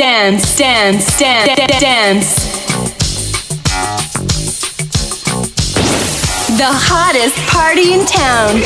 Dance. The hottest party in town.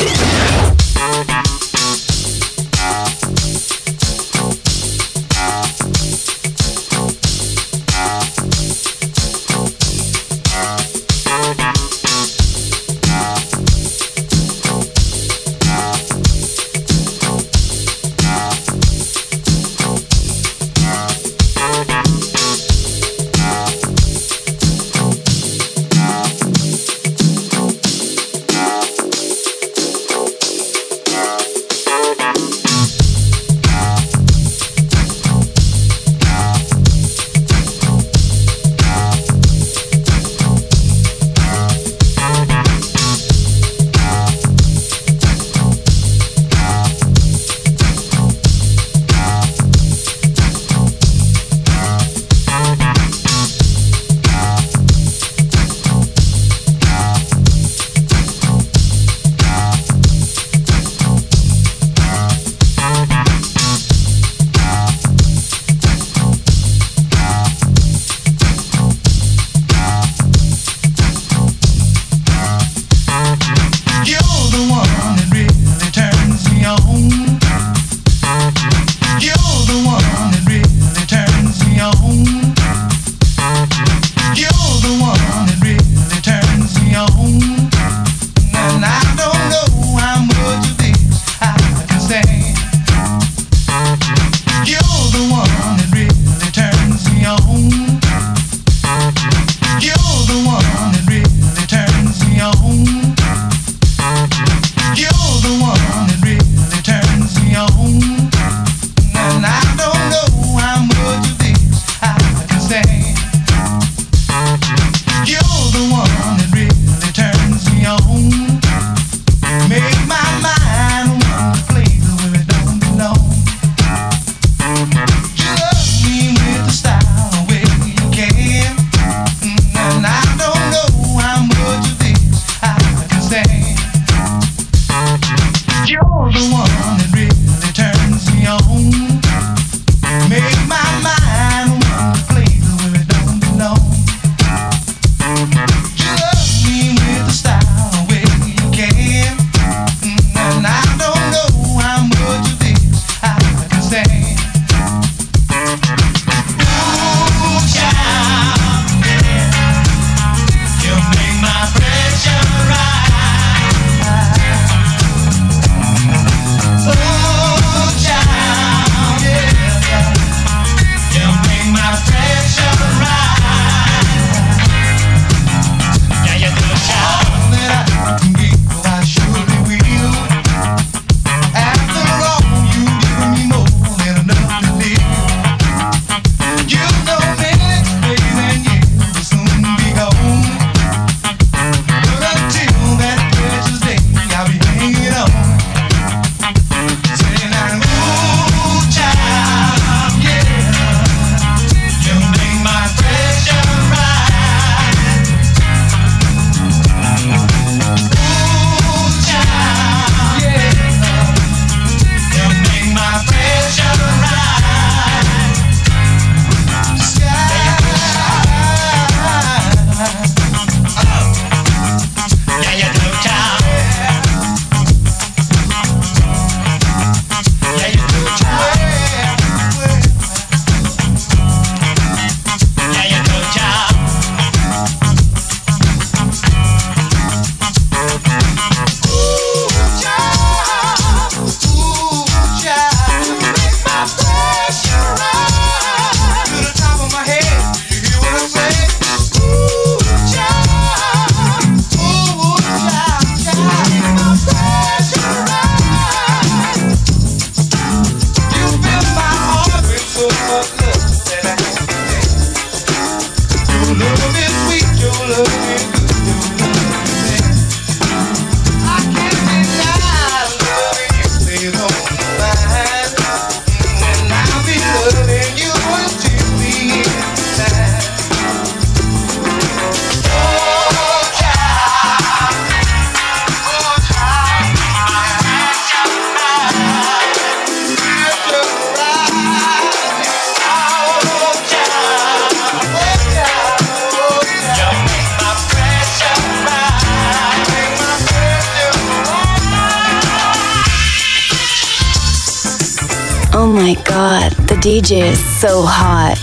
my God, the DJ is so hot.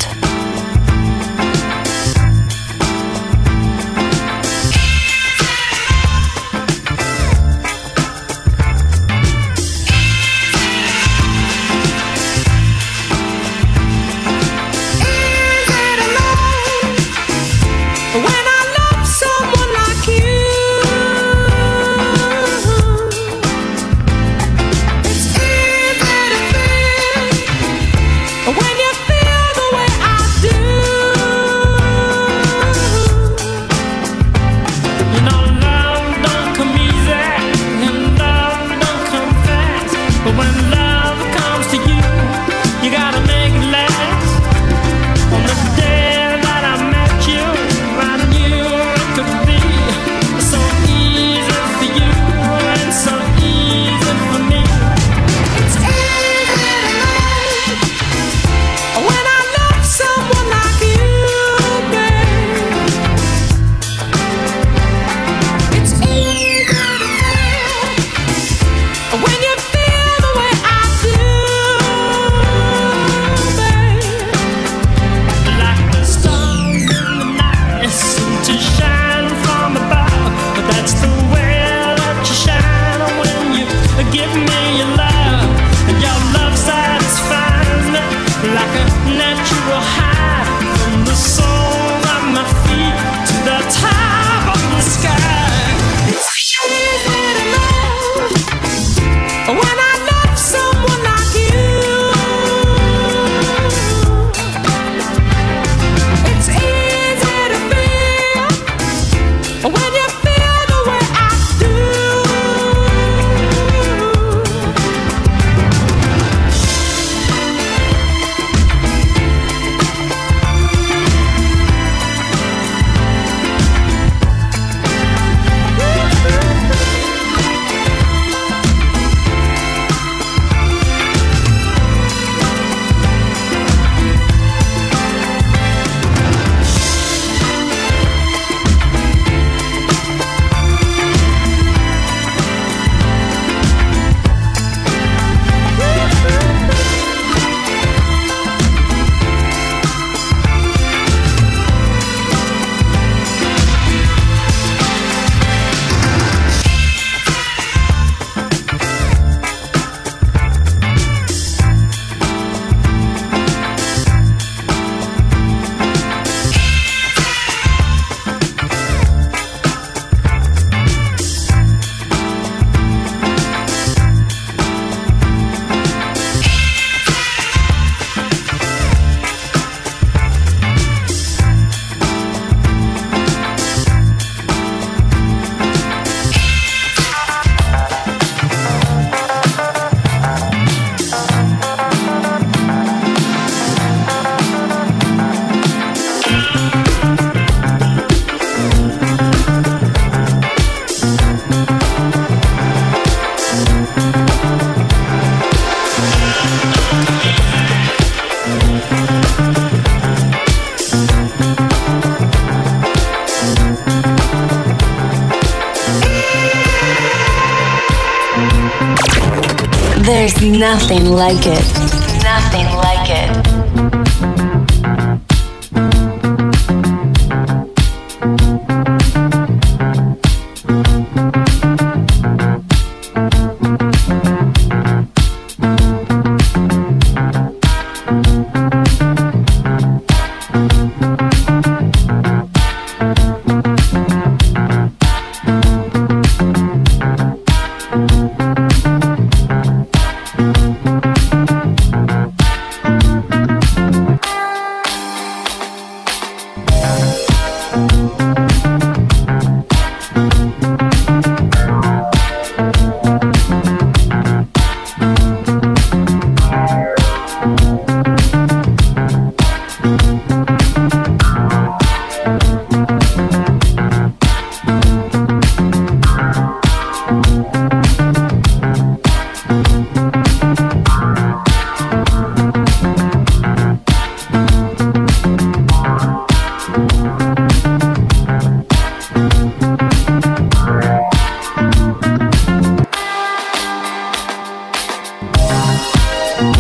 Nothing like it. Nothing like it.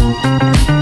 We'll be right back.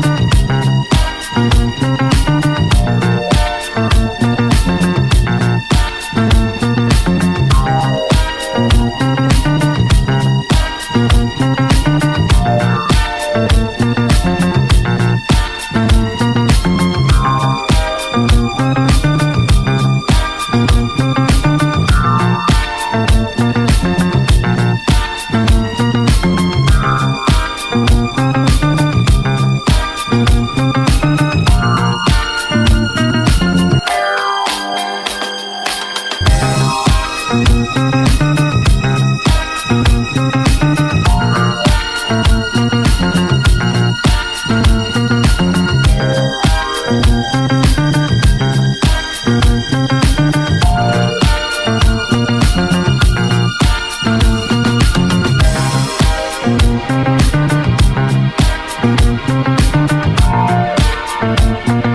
Jungle boogie,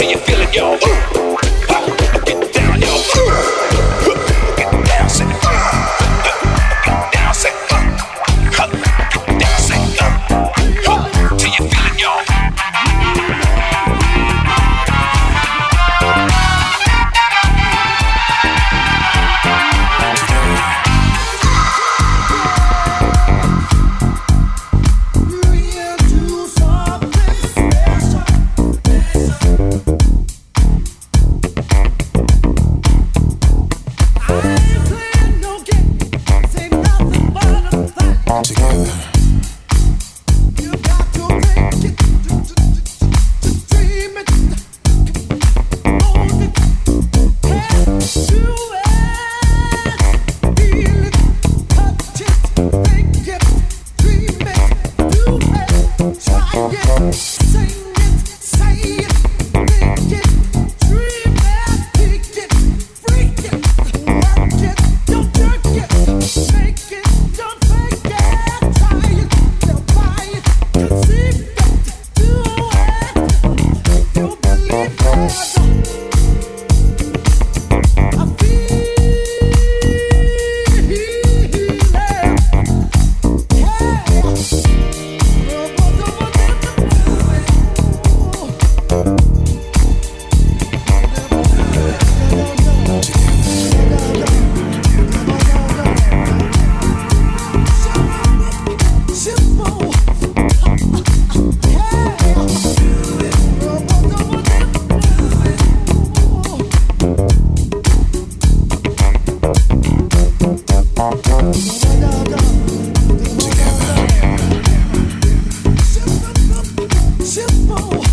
till you feel it, y'all. Get down, y'all. Get down, say. Get down, say. Get down, say. Till you feel it, y'all. Simple.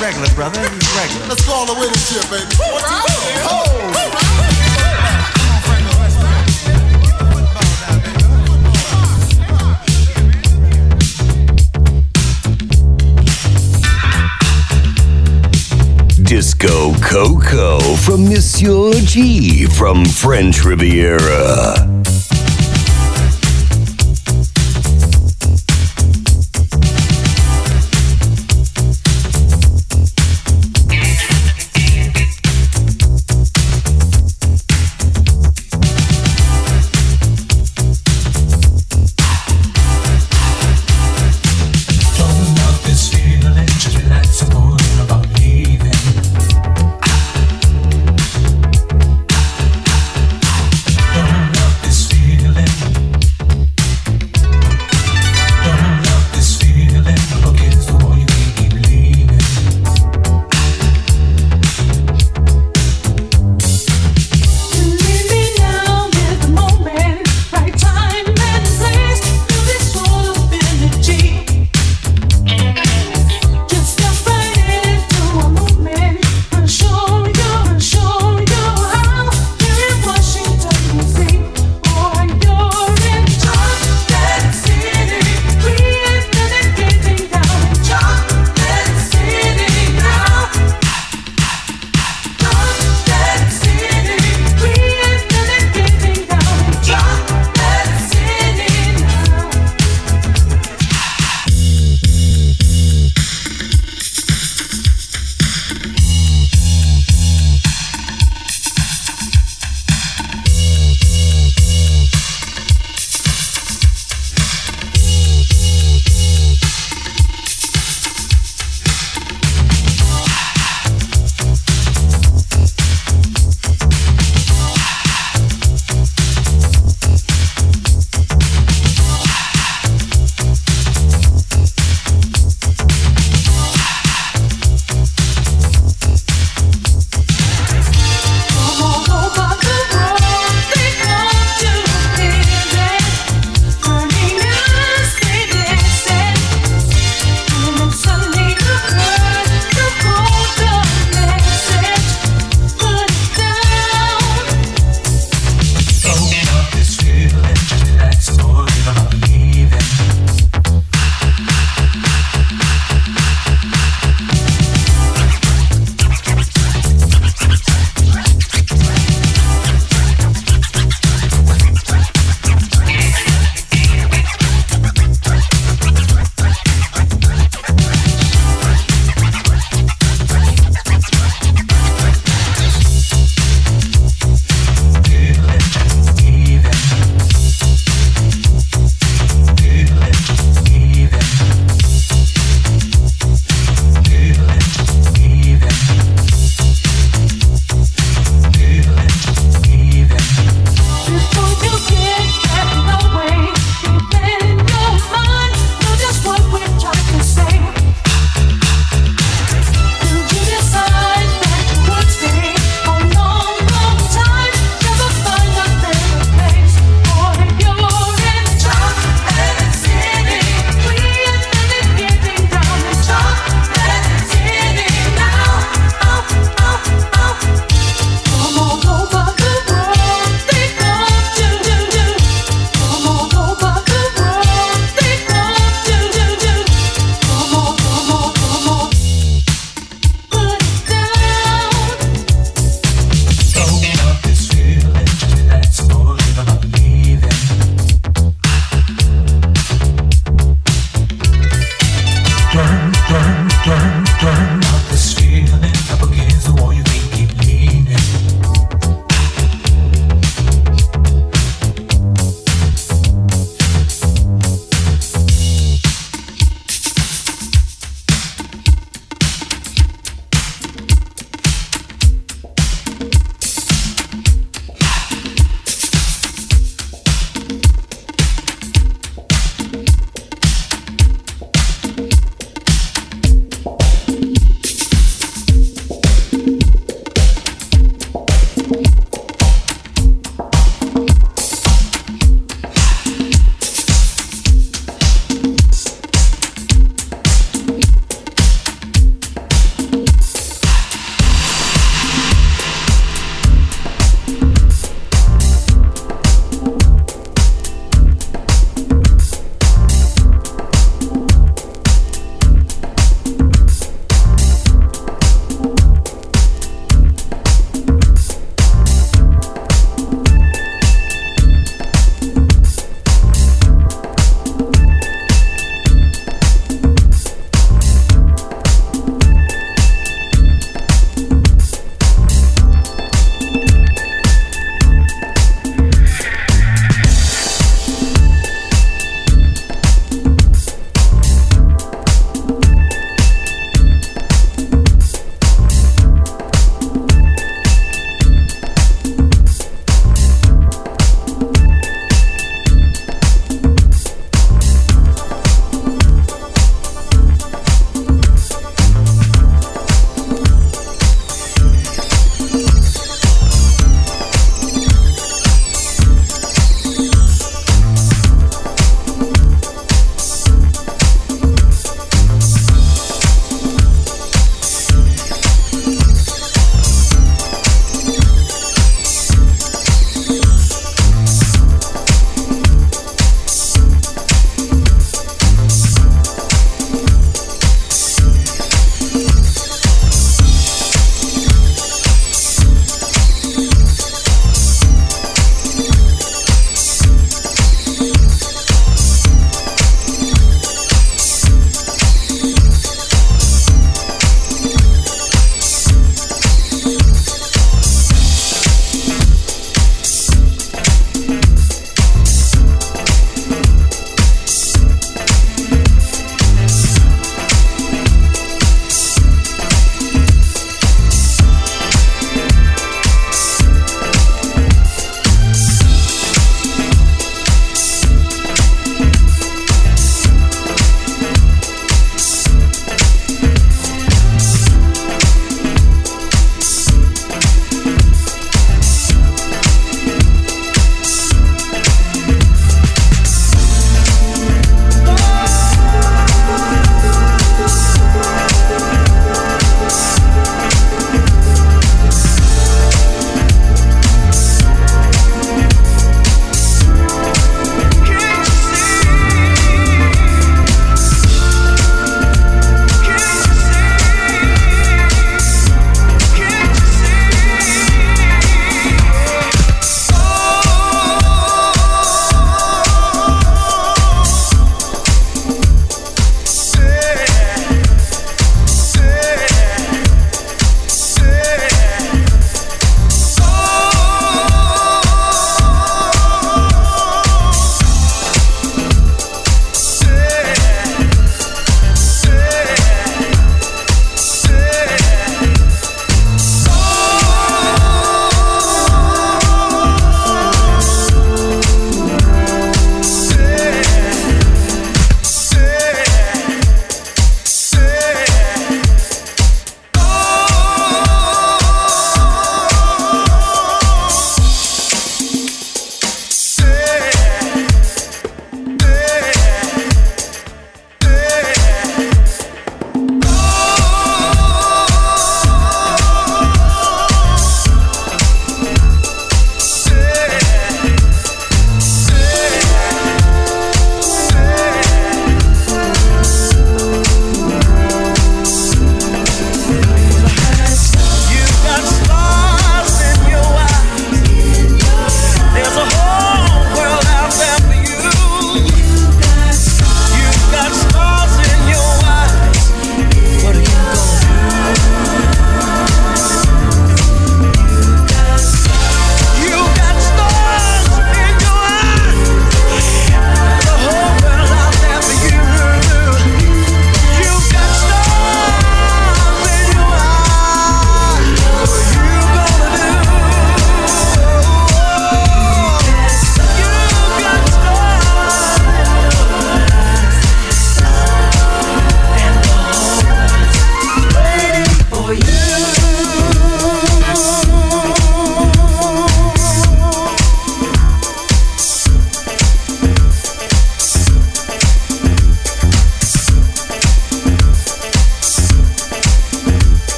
regular, brother. He's regular. Let's call the waiter here, baby. What you Disco Coco from Monsieur G from French Riviera.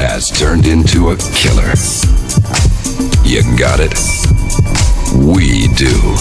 has turned into a killer. You got it? We do.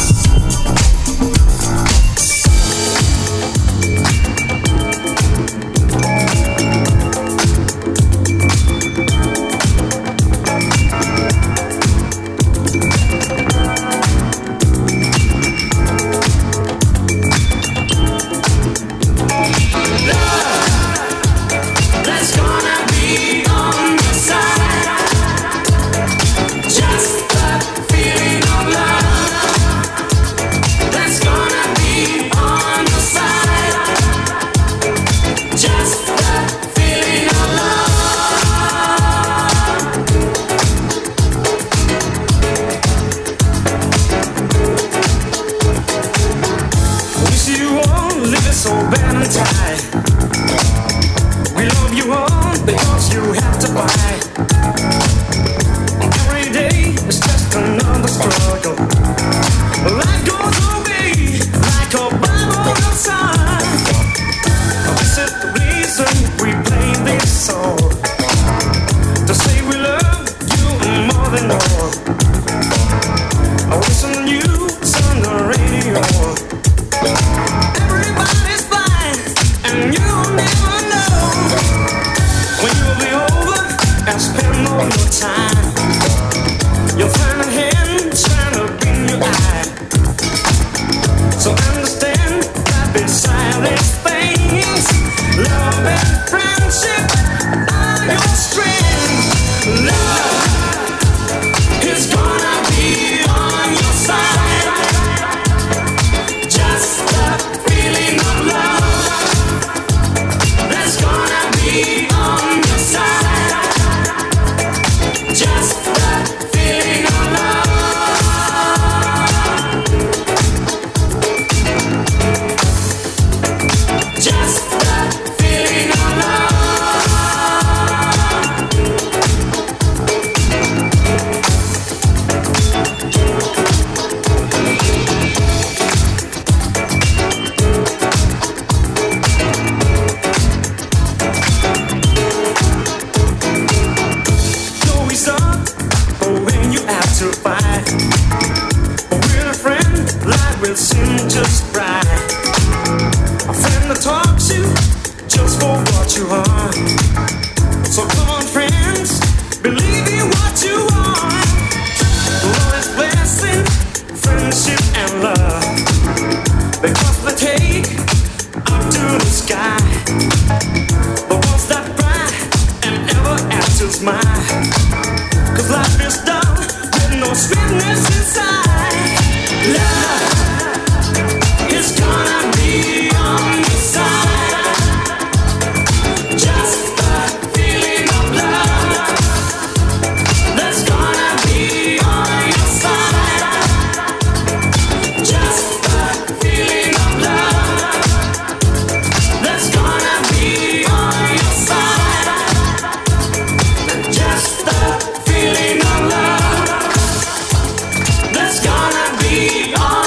It's gonna be all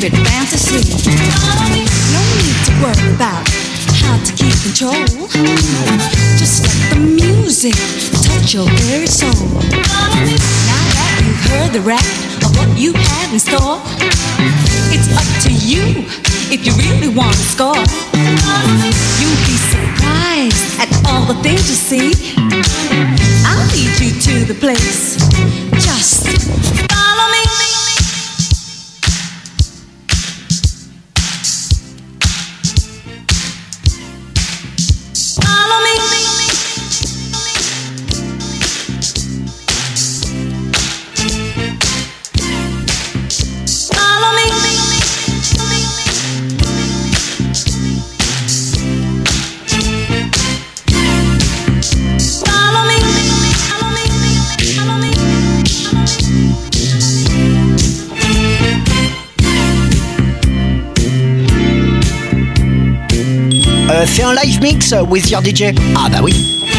secret fantasy. No need to worry about how to keep control. Just let the music touch your very soul. Now that you've heard the rap of what you have in store, it's up to you if you really want to score. You'll be surprised at all the things you see. I'll lead you to the place. Just follow me. Fais un live mix with your DJ. Ah bah oui.